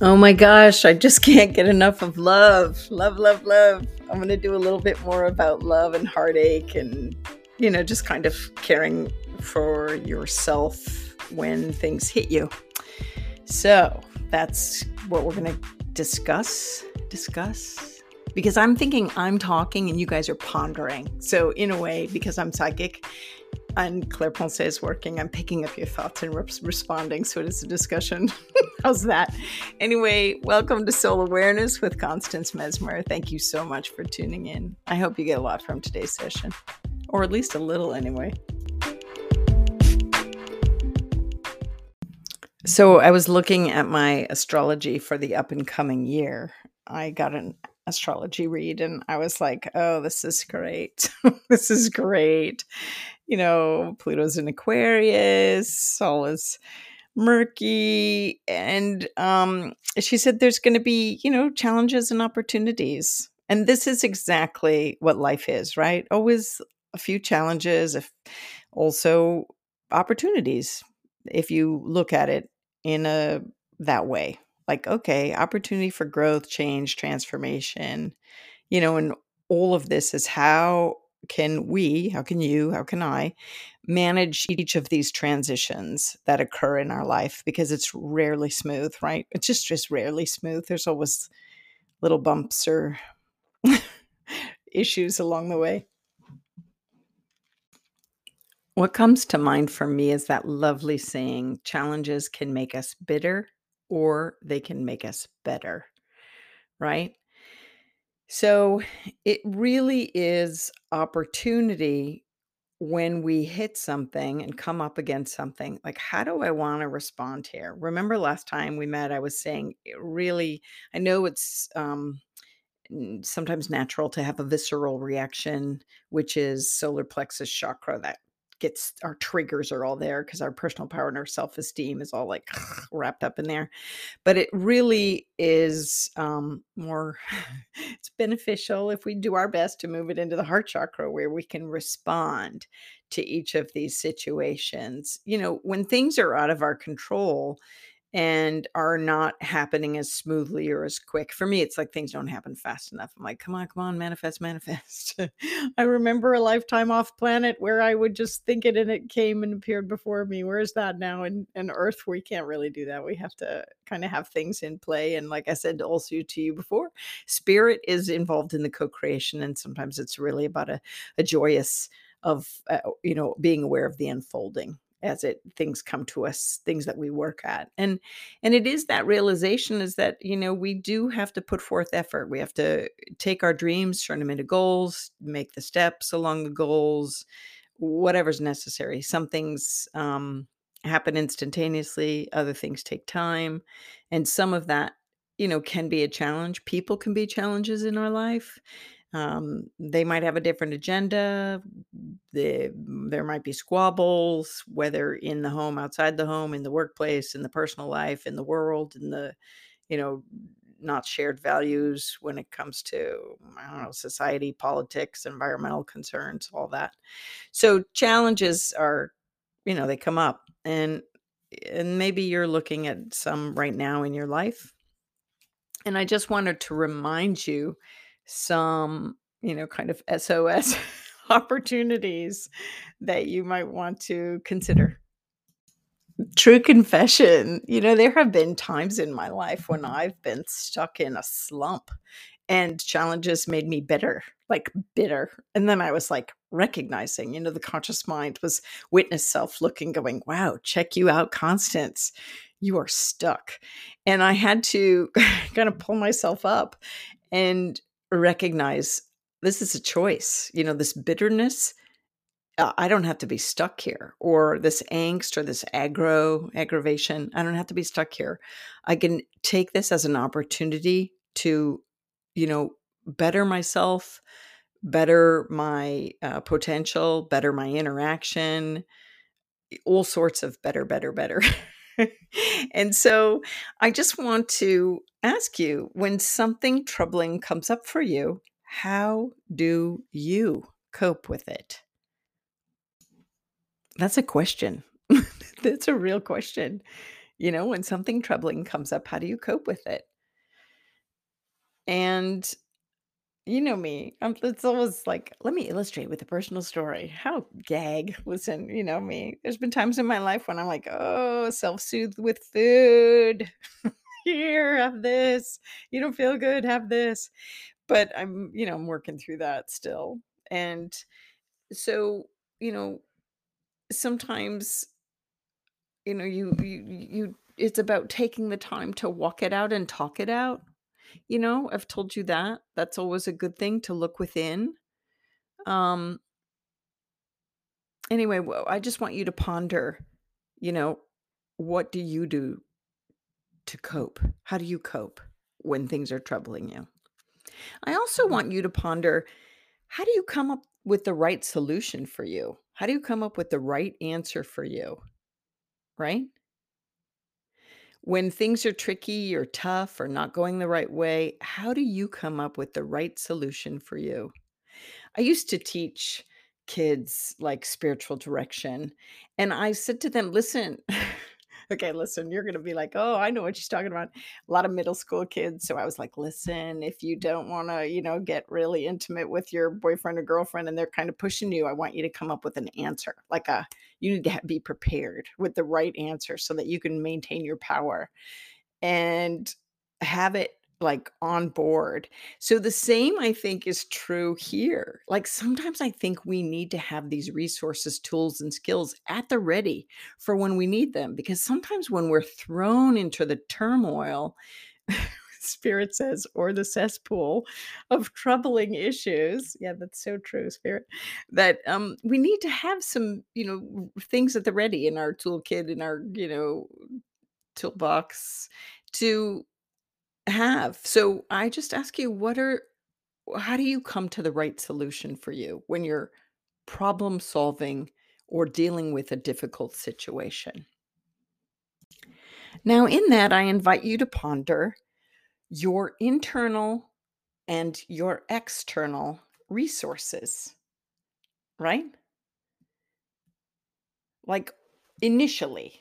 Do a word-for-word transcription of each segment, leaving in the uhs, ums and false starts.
Oh my gosh, I just can't get enough of love. Love, love, love. I'm going to do a little bit more about love and heartache and, you know, just kind of caring for yourself when things hit you. So that's what we're going to discuss, discuss, because I'm thinking I'm talking and you guys are pondering. So in a way, because I'm psychic and clairvoyance is working, I'm picking up your thoughts and re- responding. So it is a discussion. How's that? Anyway, welcome to Soul Awareness with Constance Messmer. Thank you so much for tuning in. I hope you get a lot from today's session, or at least a little anyway. So I was looking at my astrology for the up and coming year. I got an astrology read and I was like, oh, this is great. This is great. You know, Pluto's in Aquarius, Sol is murky. And um, she said there's going to be, you know, challenges and opportunities. And this is exactly what life is, right? Always a few challenges, also opportunities, if you look at it in a that way, like, okay, opportunity for growth, change, transformation, you know, and all of this is how can we, how can you, how can I manage each of these transitions that occur in our life? Because it's rarely smooth, right? It's just, just rarely smooth. There's always little bumps or issues along the way. What comes to mind for me is that lovely saying, challenges can make us bitter or they can make us better, right? So it really is opportunity when we hit something and come up against something. Like, how do I want to respond here? Remember last time we met, I was saying, it really, I know it's um, sometimes natural to have a visceral reaction, which is solar plexus chakra, that gets our triggers are all there because our personal power and our self-esteem is all like wrapped up in there. But it really is um, more, it's beneficial if we do our best to move it into the heart chakra where we can respond to each of these situations. You know, when things are out of our control and are not happening as smoothly or as quick. For me, it's like things don't happen fast enough. I'm like, come on, come on, manifest, manifest. I remember a lifetime off planet where I would just think it and it came and appeared before me. Where is that now? And, and Earth, we can't really do that. We have to kind of have things in play. And like I said also to you before, spirit is involved in the co-creation. And sometimes it's really about a, a joyous of, uh, you know, being aware of the unfolding. As it things come to us, things that we work at. And and it is that realization is that, you know, we do have to put forth effort. We have to take our dreams, turn them into goals, make the steps along the goals, whatever's necessary. Some things um, happen instantaneously. Other things take time. And some of that, you know, can be a challenge. People can be challenges in our life. Um, they might have a different agenda. The, there might be squabbles, whether in the home, outside the home, in the workplace, in the personal life, in the world, in the, you know, not shared values when it comes to, I don't know, society, politics, environmental concerns, all that. So challenges are, you know, they come up and, and maybe you're looking at some right now in your life. And I just wanted to remind you some, you know, kind of S O S opportunities that you might want to consider. True confession. You know, there have been times in my life when I've been stuck in a slump and challenges made me bitter, like bitter. And then I was like recognizing, you know, the conscious mind was witness self looking, going, wow, check you out, Constance. You are stuck. And I had to kind of pull myself up and recognize this is a choice. You know, this bitterness, uh, I don't have to be stuck here, or this angst or this aggro aggravation. I don't have to be stuck here. I can take this as an opportunity to, you know, better myself, better my uh, potential, better my interaction, all sorts of better, better, better. And so I just want to ask you, when something troubling comes up for you, how do you cope with it? That's a question. That's a real question. You know, when something troubling comes up, how do you cope with it? And you know me, I'm, it's always like, let me illustrate with a personal story. How gag. Listen, you know me. There's been times in my life when I'm like, oh, self-soothe with food. Here, have this. You don't feel good, have this. But I'm, you know, I'm working through that still. And so, you know, sometimes, you know, you, you, you, it's about taking the time to walk it out and talk it out. You know, I've told you that. That's always a good thing, to look within. Um. Anyway, well, I just want you to ponder, you know, what do you do to cope? How do you cope when things are troubling you? I also want you to ponder, how do you come up with the right solution for you? How do you come up with the right answer for you? Right? When things are tricky or tough or not going the right way, how do you come up with the right solution for you? I used to teach kids like spiritual direction, and I said to them, listen, okay, listen, you're going to be like, oh, I know what she's talking about. A lot of middle school kids. So I was like, listen, if you don't want to, you know, get really intimate with your boyfriend or girlfriend and they're kind of pushing you, I want you to come up with an answer. Like a, you need to have, be prepared with the right answer so that you can maintain your power and have it like on board. So the same, I think, is true here. Like sometimes I think we need to have these resources, tools, and skills at the ready for when we need them. Because sometimes when we're thrown into the turmoil, Spirit says, or the cesspool of troubling issues. Yeah, that's so true, Spirit. That um, we need to have some, you know, things at the ready in our toolkit, in our, you know, toolbox to have. So I just ask you, what are, how do you come to the right solution for you when you're problem solving or dealing with a difficult situation? Now, in that, I invite you to ponder your internal and your external resources, right? Like initially,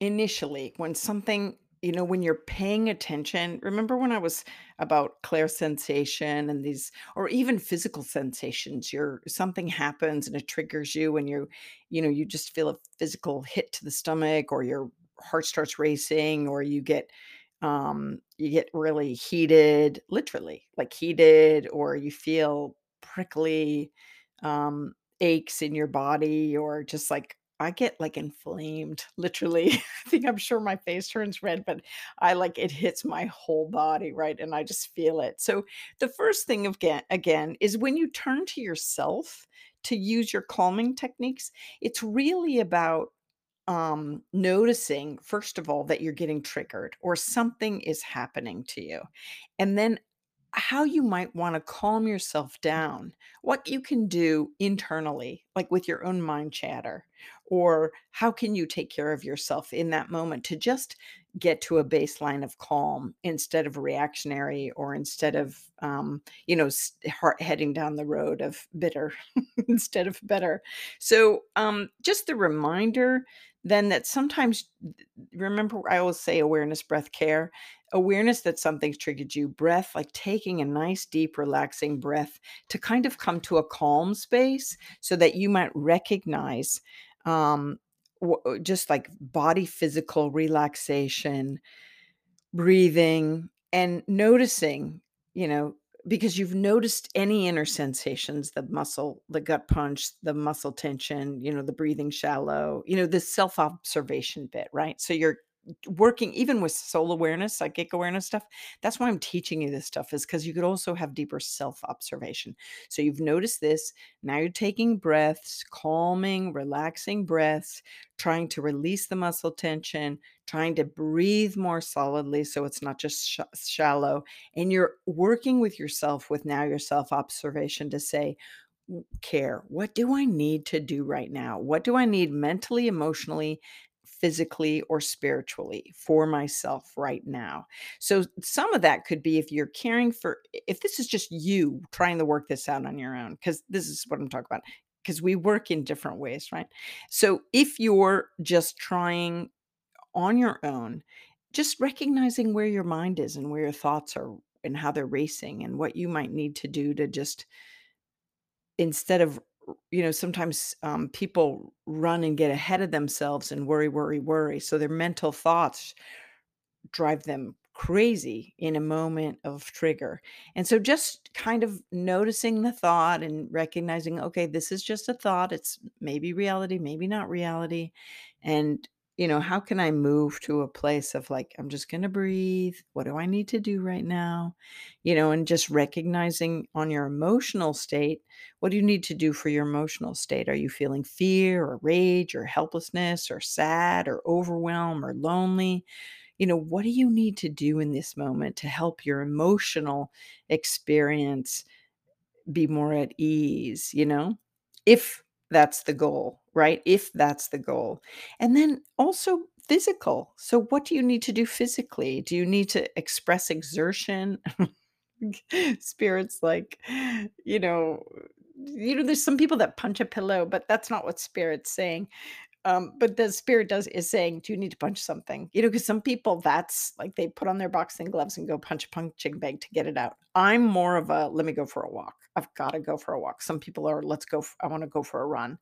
initially, when something, you know, when you're paying attention, remember when I was about clairsensation and these, or even physical sensations, you're, something happens and it triggers you and you, you know, you just feel a physical hit to the stomach, or your heart starts racing, or you get, um, you get really heated, literally like heated, or you feel prickly, um, aches in your body, or just like, I get like inflamed, literally. I think I'm sure my face turns red, but I like, it hits my whole body, right? And I just feel it. So the first thing again, again is when you turn to yourself to use your calming techniques, it's really about um, noticing, first of all, that you're getting triggered or something is happening to you. And then how you might want to calm yourself down, what you can do internally, like with your own mind chatter, or how can you take care of yourself in that moment to just get to a baseline of calm instead of reactionary, or instead of, um, you know, heart heading down the road of bitter instead of better. So um, just the reminder then that sometimes, remember, I always say awareness, breath, care. Awareness that something's triggered you, breath, like taking a nice, deep, relaxing breath to kind of come to a calm space so that you might recognize um, w- just like body, physical relaxation, breathing, and noticing, you know, because you've noticed any inner sensations, the muscle, the gut punch, the muscle tension, you know, the breathing shallow, you know, the self-observation bit, right? So you're working even with soul awareness, psychic awareness stuff. That's why I'm teaching you this stuff, is because you could also have deeper self-observation. So you've noticed this. Now you're taking breaths, calming, relaxing breaths, trying to release the muscle tension, trying to breathe more solidly so it's not just sh- shallow. And you're working with yourself with now your self-observation to say, care, what do I need to do right now? What do I need mentally, emotionally, physically, or spiritually for myself right now? So some of that could be if you're caring for, if this is just you trying to work this out on your own, because this is what I'm talking about, because we work in different ways, right? So if you're just trying on your own, just recognizing where your mind is and where your thoughts are and how they're racing and what you might need to do to just, instead of, you know, sometimes um, people run and get ahead of themselves and worry, worry, worry. So their mental thoughts drive them crazy in a moment of trigger. And so just kind of noticing the thought and recognizing, okay, this is just a thought. It's maybe reality, maybe not reality. And, you know, how can I move to a place of like, I'm just going to breathe. What do I need to do right now? You know, and just recognizing on your emotional state, what do you need to do for your emotional state? Are you feeling fear or rage or helplessness or sad or overwhelmed or lonely? You know, what do you need to do in this moment to help your emotional experience be more at ease, you know, if that's the goal, right? If that's the goal. And then also physical. So what do you need to do physically? Do you need to express exertion? Spirit's like, you know, you know, there's some people that punch a pillow, but that's not what Spirit's saying. Um, but the Spirit does is saying, do you need to punch something? You know, because some people, that's like they put on their boxing gloves and go punch a punching bag to get it out. I'm more of a, let me go for a walk. I've got to go for a walk. Some people are, let's go. For, I want to go for a run.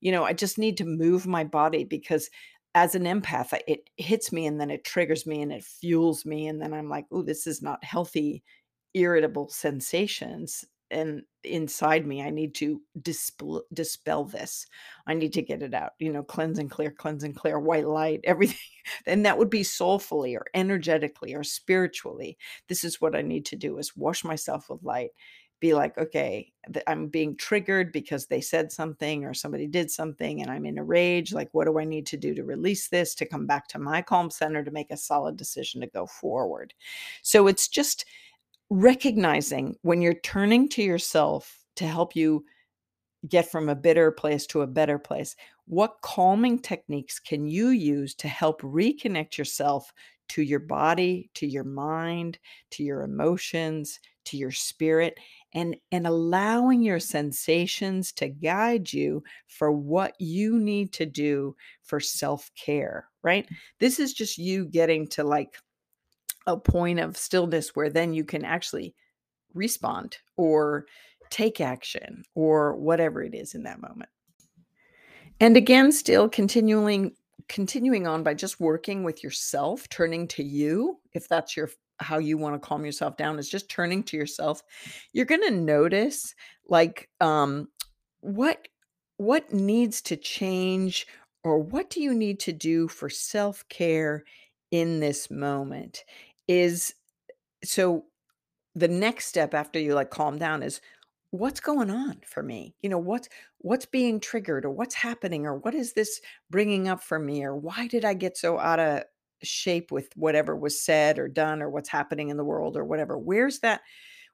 You know, I just need to move my body because as an empath, it hits me and then it triggers me and it fuels me. And then I'm like, oh, this is not healthy, irritable sensations. And inside me, I need to dispel, dispel this. I need to get it out, you know, cleanse and clear, cleanse and clear, white light, everything. And that would be soulfully or energetically or spiritually. This is what I need to do is wash myself with light, be like, okay, I'm being triggered because they said something or somebody did something and I'm in a rage. Like, what do I need to do to release this, to come back to my calm center, to make a solid decision to go forward? So it's just recognizing when you're turning to yourself to help you get from a bitter place to a better place, what calming techniques can you use to help reconnect yourself to your body, to your mind, to your emotions, to your spirit, and, and allowing your sensations to guide you for what you need to do for self-care, right? This is just you getting to like a point of stillness where then you can actually respond or take action or whatever it is in that moment. And again, still continuing, continuing on by just working with yourself, turning to you, if that's your, how you want to calm yourself down is just turning to yourself. You're going to notice like, um, what, what needs to change or what do you need to do for self-care in this moment? Is so the next step after you like calm down is what's going on for me? You know, what's, what's being triggered or what's happening or what is this bringing up for me? Or why did I get so out of shape with whatever was said or done or what's happening in the world or whatever? Where's that?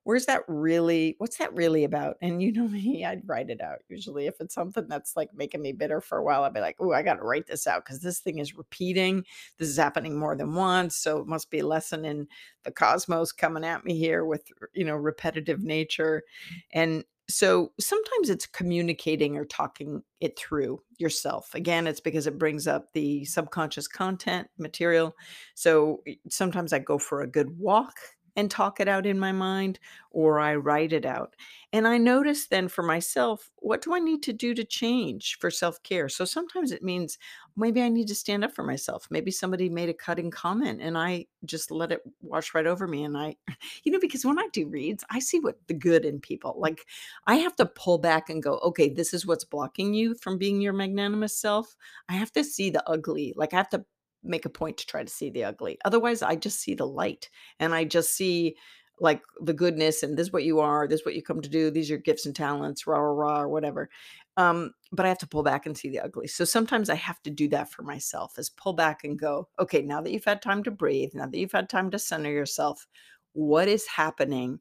Where's that really, what's that really about? And you know me, I'd write it out. Usually if it's something that's like making me bitter for a while, I'd be like, oh, I got to write this out because this thing is repeating. This is happening more than once. So it must be a lesson in the cosmos coming at me here with, you know, repetitive nature. And so sometimes it's communicating or talking it through yourself. Again, it's because it brings up the subconscious content material. So sometimes I go for a good walk and talk it out in my mind, or I write it out. And I notice then for myself, what do I need to do to change for self-care? So sometimes it means maybe I need to stand up for myself. Maybe somebody made a cutting comment and I just let it wash right over me. And I, you know, because when I do reads, I see what the good in people, like I have to pull back and go, okay, this is what's blocking you from being your magnanimous self. I have to see the ugly. Like I have to make a point to try to see the ugly. Otherwise, I just see the light and I just see like the goodness and this is what you are, this is what you come to do. These are your gifts and talents, rah, rah, rah, or whatever. Um, but I have to pull back and see the ugly. So sometimes I have to do that for myself is pull back and go, okay, now that you've had time to breathe, now that you've had time to center yourself, what is happening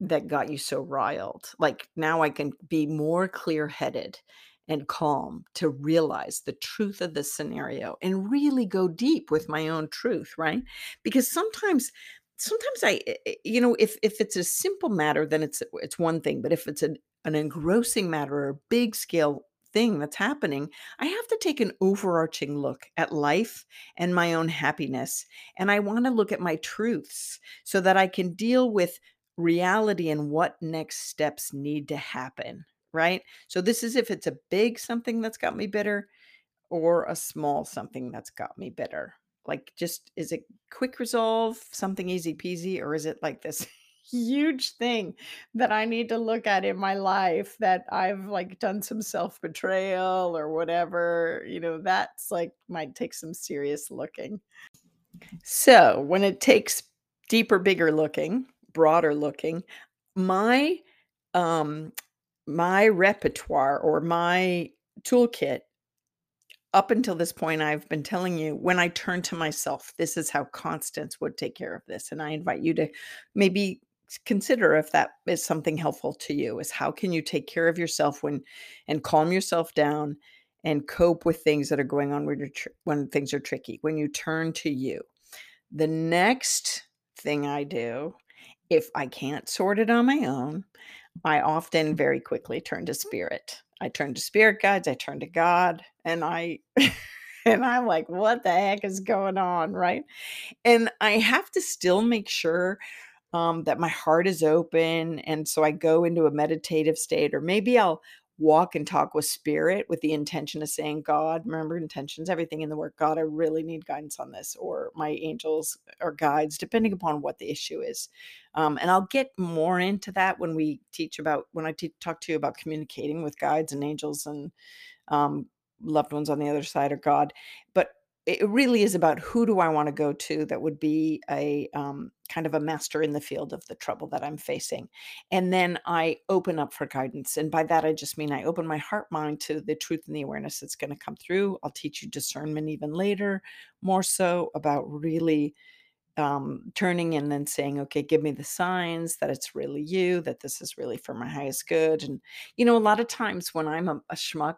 that got you so riled? Like now I can be more clear-headed and calm to realize the truth of the scenario and really go deep with my own truth, right? Because sometimes, sometimes I, you know, if if it's a simple matter, then it's it's one thing. But if it's an, an engrossing matter or a big scale thing that's happening, I have to take an overarching look at life and my own happiness. And I want to look at my truths so that I can deal with reality and what next steps need to happen, right? So this is if it's a big something that's got me bitter or a small something that's got me bitter. Like, just, is it quick resolve, something easy peasy, or is it like this huge thing that I need to look at in my life that I've like done some self-betrayal or whatever, you know, that's like might take some serious looking. So when it takes deeper, bigger looking, broader looking, my, um, my repertoire or my toolkit up until this point, I've been telling you, when I turn to myself, this is how Constance would take care of this. And I invite you to maybe consider if that is something helpful to you, is how can you take care of yourself when and calm yourself down and cope with things that are going on when, you're tr- when things are tricky, when you turn to you. The next thing I do, if I can't sort it on my own, I often very quickly turn to spirit. I turn to spirit guides, I turn to God, and I, and I'm like, what the heck is going on, right? And I have to still make sure um, that my heart is open. And so I go into a meditative state, or maybe I'll walk and talk with spirit with the intention of saying, God, remember intentions, everything in the work, God, I really need guidance on this, or my angels or guides, depending upon what the issue is. Um, and I'll get more into that when we teach about, when I te- talk to you about communicating with guides and angels and um, loved ones on the other side or God. But it really is about who do I want to go to that would be a um, kind of a master in the field of the trouble that I'm facing. And then I open up for guidance. And by that, I just mean I open my heart mind to the truth and the awareness that's going to come through. I'll teach you discernment even later, more so about really um, turning and then saying, okay, give me the signs that it's really you, that this is really for my highest good. And, you know, a lot of times when I'm a, a schmuck,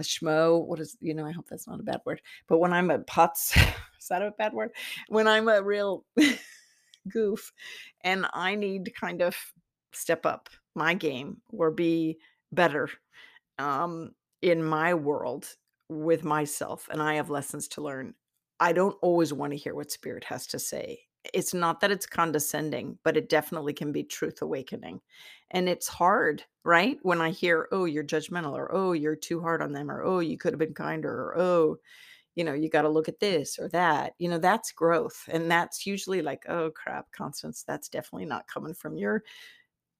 a schmo, what is, you know, I hope that's not a bad word, but when I'm a putz, is that a bad word? When I'm a real goof and I need to kind of step up my game or be better um, in my world with myself, and I have lessons to learn, I don't always want to hear what spirit has to say. It's not that it's condescending, but it definitely can be truth awakening. And it's hard, right? When I hear, oh, you're judgmental, or, oh, you're too hard on them, or, oh, you could have been kinder, or, oh, you know, you got to look at this or that, you know, that's growth. And that's usually like, oh, crap, Constance, that's definitely not coming from your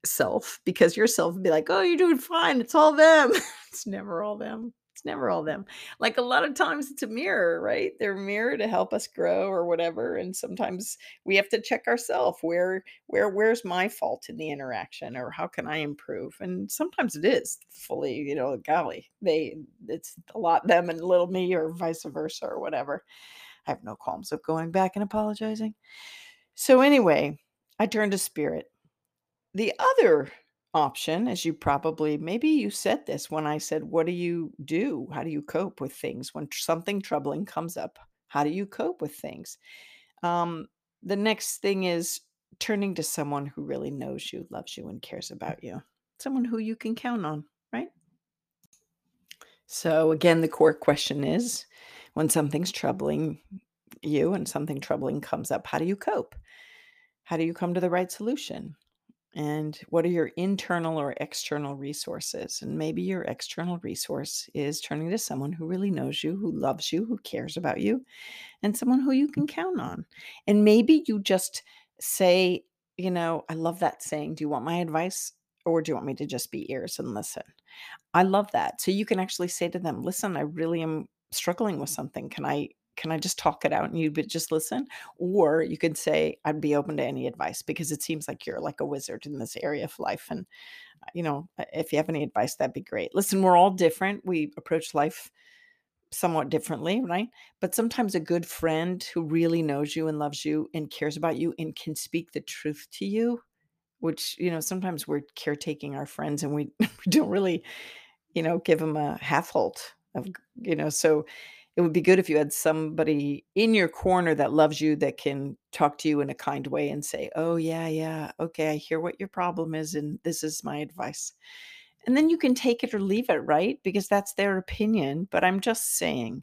self, because yourself would be like, oh, you're doing fine. It's all them. It's never all them. It's never all them. Like, a lot of times it's a mirror, right? They're a mirror to help us grow or whatever. And sometimes we have to check ourselves, where, where, where's my fault in the interaction, or how can I improve? And sometimes it is fully, you know, golly, they, it's a lot them and little me, or vice versa or whatever. I have no qualms of going back and apologizing. So anyway, I turn to spirit. The other option, as you probably, maybe you said this when I said, what do you do? How do you cope with things when something troubling comes up? How do you cope with things? Um, the next thing is turning to someone who really knows you, loves you, and cares about you. Someone who you can count on, right? So again, the core question is, when something's troubling you and something troubling comes up, how do you cope? How do you come to the right solution? And what are your internal or external resources? And maybe your external resource is turning to someone who really knows you, who loves you, who cares about you, and someone who you can count on. And maybe you just say, you know, I love that saying, do you want my advice, or do you want me to just be ears and listen? I love that. So you can actually say to them, listen, I really am struggling with something. Can I Can I just talk it out and you just listen? Or you could say, I'd be open to any advice, because it seems like you're like a wizard in this area of life. And, you know, if you have any advice, that'd be great. Listen, we're all different. We approach life somewhat differently, right? But sometimes a good friend who really knows you and loves you and cares about you and can speak the truth to you, which, you know, sometimes we're caretaking our friends and we, we don't really, you know, give them a half halt of, you know, so it would be good if you had somebody in your corner that loves you, that can talk to you in a kind way and say, oh, yeah, yeah. Okay, I hear what your problem is, and this is my advice. And then you can take it or leave it, right? Because that's their opinion. But I'm just saying,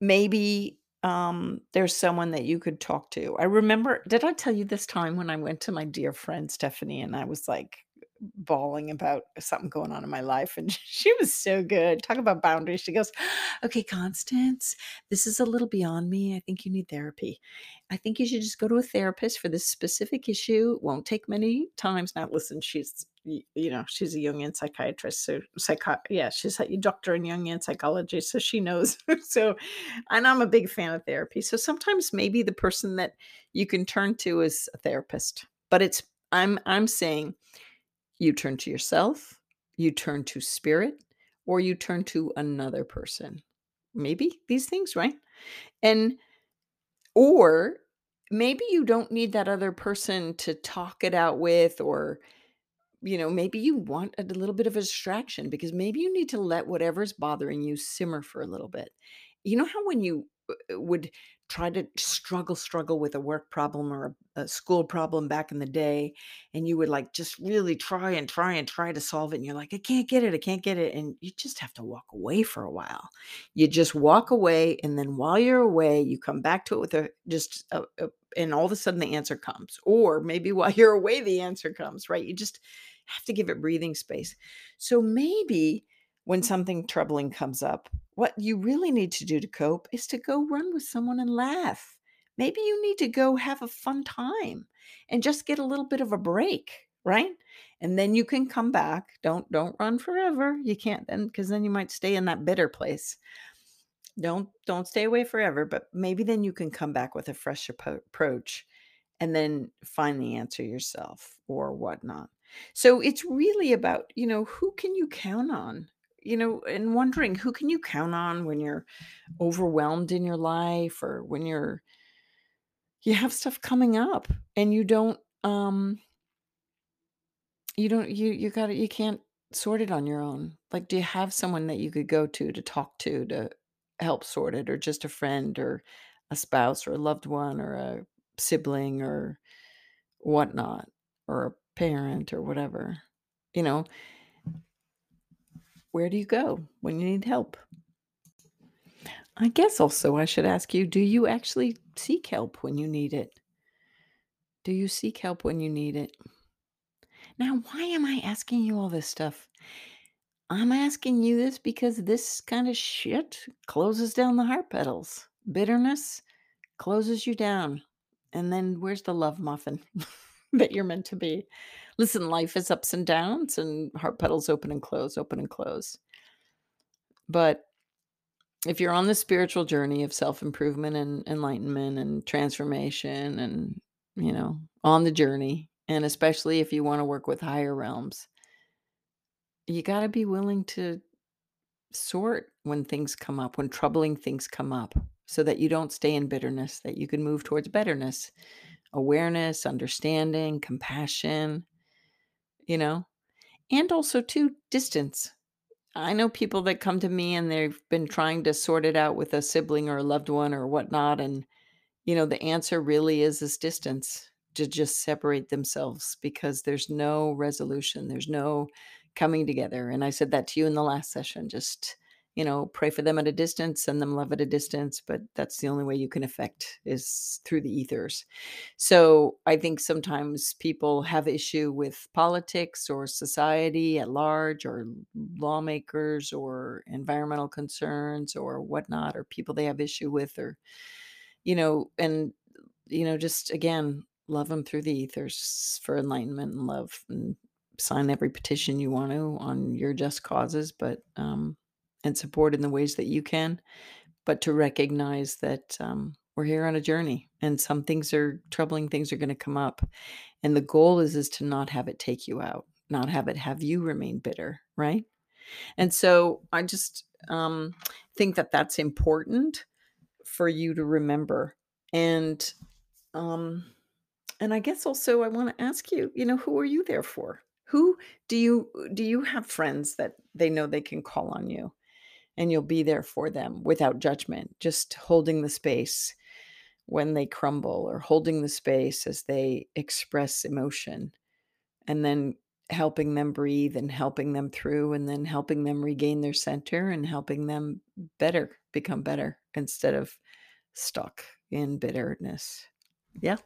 maybe um, there's someone that you could talk to. I remember, did I tell you this time when I went to my dear friend Stephanie and I was like bawling about something going on in my life? And she was so good. Talk about boundaries. She goes, okay, Constance, this is a little beyond me. I think you need therapy. I think you should just go to a therapist for this specific issue. It won't take many times. Now, listen, she's, you know, she's a Jungian psychiatrist. So, psycho- yeah, she's a doctor in Jungian psychology. So she knows. So, and I'm a big fan of therapy. So sometimes maybe the person that you can turn to is a therapist. But it's, I'm, I'm saying, you turn to yourself, you turn to spirit, or you turn to another person. Maybe these things, right? And, or maybe you don't need that other person to talk it out with, or, you know, maybe you want a little bit of a distraction, because maybe you need to let whatever's bothering you simmer for a little bit. You know how when you would try to struggle, struggle with a work problem or a, a school problem back in the day, and you would like just really try and try and try to solve it. And you're like, I can't get it. I can't get it. And you just have to walk away for a while. You just walk away. And then while you're away, you come back to it with a, just, a, a, and all of a sudden the answer comes, or maybe while you're away, the answer comes, right? You just have to give it breathing space. So maybe when something troubling comes up, what you really need to do to cope is to go run with someone and laugh. Maybe you need to go have a fun time and just get a little bit of a break, right? And then you can come back. Don't, don't run forever. You can't then, because then you might stay in that bitter place. Don't, don't stay away forever, but maybe then you can come back with a fresh approach and then find the answer yourself or whatnot. So it's really about, you know, who can you count on? You know, and wondering who can you count on when you're overwhelmed in your life, or when you're, you have stuff coming up and you don't, um, you don't, you, you gotta, you can't sort it on your own. Like, do you have someone that you could go to, to talk to, to help sort it, or just a friend or a spouse or a loved one or a sibling or whatnot, or a parent or whatever, you know? Where do you go when you need help? I guess also I should ask you, do you actually seek help when you need it? Do you seek help when you need it? Now, why am I asking you all this stuff? I'm asking you this because this kind of shit closes down the heart petals. Bitterness closes you down. And then where's the love muffin that you're meant to be? Listen, life is ups and downs, and heart petals open and close, open and close. But if you're on the spiritual journey of self-improvement and enlightenment and transformation, and, you know, on the journey, and especially if you want to work with higher realms, you got to be willing to sort when things come up, when troubling things come up, so that you don't stay in bitterness, that you can move towards betterness, awareness, understanding, compassion, you know, and also too, distance. I know people that come to me and they've been trying to sort it out with a sibling or a loved one or whatnot. And, you know, the answer really is this distance, to just separate themselves, because there's no resolution. There's no coming together. And I said that to you in the last session, just, you know, pray for them at a distance, send them love at a distance, but that's the only way you can affect is through the ethers. So I think sometimes people have issue with politics or society at large, or lawmakers or environmental concerns or whatnot, or people they have issue with, or, you know, and, you know, just again, love them through the ethers for enlightenment and love, and sign every petition you want to on your just causes. But, um, and support in the ways that you can, but to recognize that um, we're here on a journey, and some things are troubling, things are going to come up. And the goal is, is to not have it take you out, not have it have you remain bitter, right? And so I just um, think that that's important for you to remember. And, um, and I guess also I want to ask you, you know, who are you there for? Who do you, do you have friends that they know they can call on you? And you'll be there for them without judgment, just holding the space when they crumble, or holding the space as they express emotion, and then helping them breathe and helping them through, and then helping them regain their center and helping them better, become better instead of stuck in bitterness. Yeah.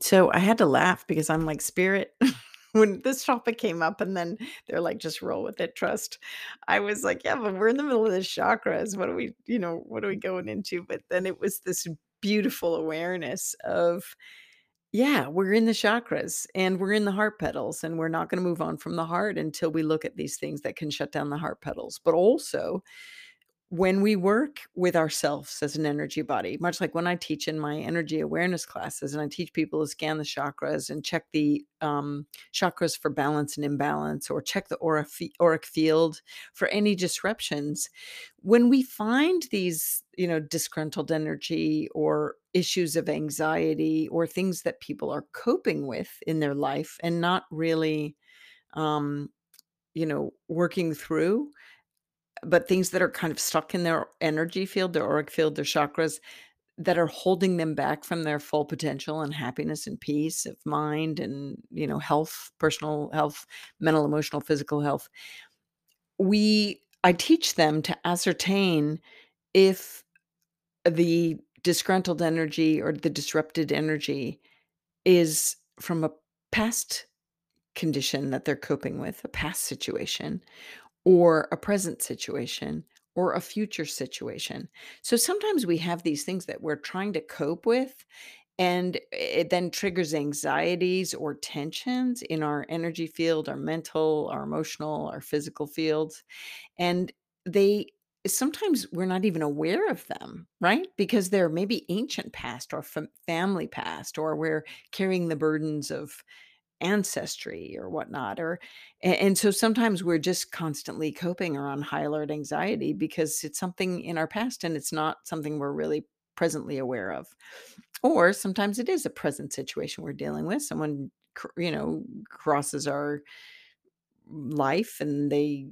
So I had to laugh because I'm like, spirit, when this topic came up and then they're like, just roll with it, trust. I was like, yeah, but we're in the middle of the chakras. What do we, you know, what are we going into? But then it was this beautiful awareness of, yeah, we're in the chakras and we're in the heart petals, and we're not going to move on from the heart until we look at these things that can shut down the heart petals. But also when we work with ourselves as an energy body, much like when I teach in my energy awareness classes and I teach people to scan the chakras and check the um, chakras for balance and imbalance, or check the auric, auric field for any disruptions. When we find these, you know, disgruntled energy or issues of anxiety or things that people are coping with in their life and not really, um, you know, working through, but things that are kind of stuck in their energy field, their auric field, their chakras, that are holding them back from their full potential and happiness and peace of mind and, you know, health, personal health, mental, emotional, physical health. We, I teach them to ascertain if the disgruntled energy or the disrupted energy is from a past condition that they're coping with, a past situation, or a present situation, or a future situation. So sometimes we have these things that we're trying to cope with, and it then triggers anxieties or tensions in our energy field, our mental, our emotional, our physical fields. And they sometimes we're not even aware of them, right? Because they're maybe ancient past or fam- family past, or we're carrying the burdens of ancestry or whatnot, or and so sometimes we're just constantly coping or on high alert anxiety because it's something in our past and it's not something we're really presently aware of. Or sometimes it is a present situation we're dealing with. Someone, you know, crosses our life and they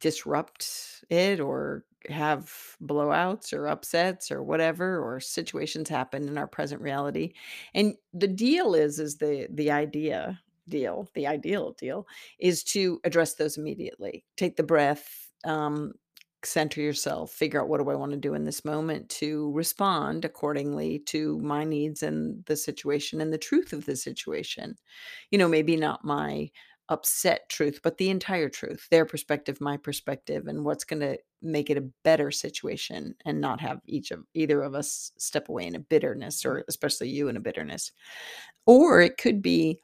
disrupt it, or have blowouts or upsets or whatever, or situations happen in our present reality. And the deal is, is the, the idea deal, the ideal deal is to address those immediately. Take the breath, um, center yourself, figure out what do I want to do in this moment to respond accordingly to my needs and the situation and the truth of the situation. You know, maybe not my upset truth, but the entire truth, their perspective, my perspective, and what's going to make it a better situation and not have each of either of us step away in a bitterness, or especially you in a bitterness. Or it could be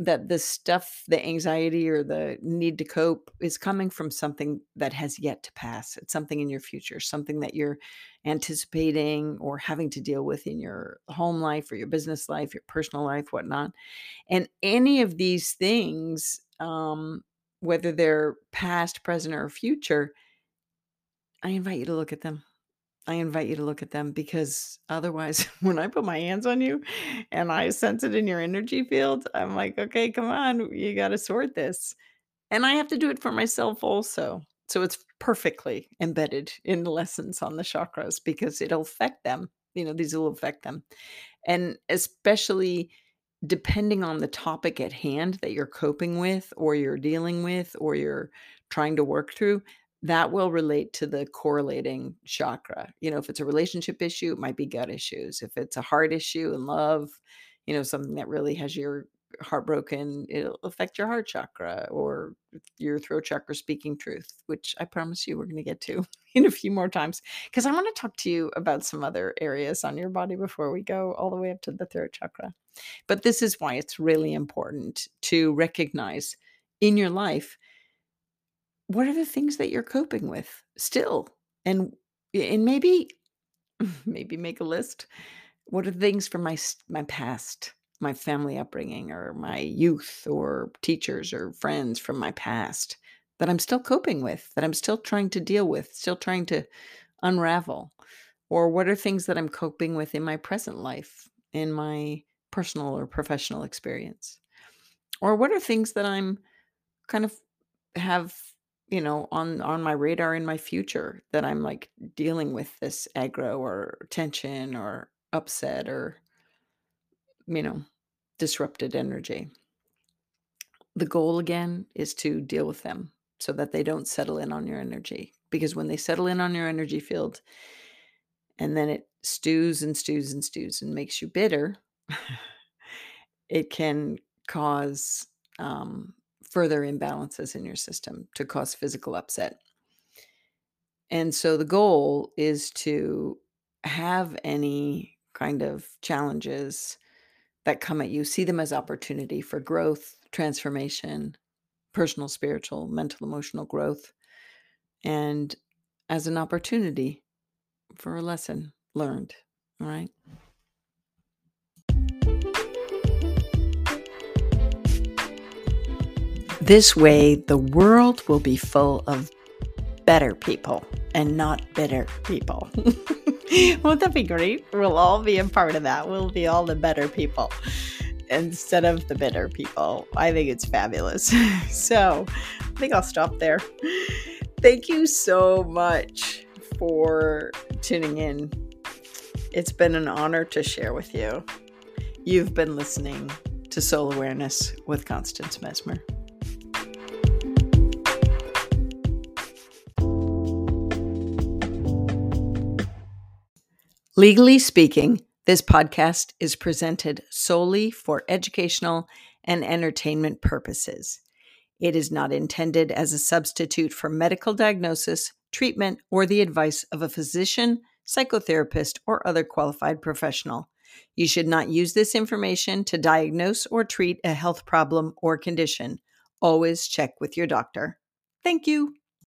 that the stuff, the anxiety or the need to cope is coming from something that has yet to pass. It's something in your future, something that you're anticipating or having to deal with in your home life or your business life, your personal life, whatnot. And any of these things, um, whether they're past, present, or future, I invite you to look at them. I invite you to look at them, because otherwise, when I put my hands on you and I sense it in your energy field, I'm like, okay, come on, you got to sort this. And I have to do it for myself also. So it's perfectly embedded in the lessons on the chakras, because it'll affect them. You know, these will affect them. And especially depending on the topic at hand that you're coping with, or you're dealing with, or you're trying to work through, that will relate to the correlating chakra. You know, if it's a relationship issue, it might be gut issues. If it's a heart issue and love, you know, something that really has your heart broken, it'll affect your heart chakra, or your throat chakra speaking truth, which I promise you we're going to get to in a few more times, because I want to talk to you about some other areas on your body before we go all the way up to the throat chakra. But this is why it's really important to recognize in your life, what are the things that you're coping with still? And and maybe, maybe make a list. What are the things from my my past, my family upbringing, or my youth, or teachers or friends from my past that I'm still coping with, that I'm still trying to deal with, still trying to unravel? Or what are things that I'm coping with in my present life, in my personal or professional experience? Or what are things that I'm kind of have, you know, on, on my radar in my future that I'm like dealing with this aggro or tension or upset, or, you know, disrupted energy. The goal again is to deal with them so that they don't settle in on your energy, because when they settle in on your energy field and then it stews and stews and stews and makes you bitter, it can cause um, further imbalances in your system, to cause physical upset. And so the goal is to have any kind of challenges that come at you, see them as opportunity for growth, transformation, personal, spiritual, mental, emotional growth, and as an opportunity for a lesson learned. All right. This way, the world will be full of better people and not bitter people. Won't that be great? We'll all be a part of that. We'll be all the better people instead of the bitter people. I think it's fabulous. So I think I'll stop there. Thank you so much for tuning in. It's been an honor to share with you. You've been listening to Soul Awareness with Constance Messmer. Legally speaking, this podcast is presented solely for educational and entertainment purposes. It is not intended as a substitute for medical diagnosis, treatment, or the advice of a physician, psychotherapist, or other qualified professional. You should not use this information to diagnose or treat a health problem or condition. Always check with your doctor. Thank you.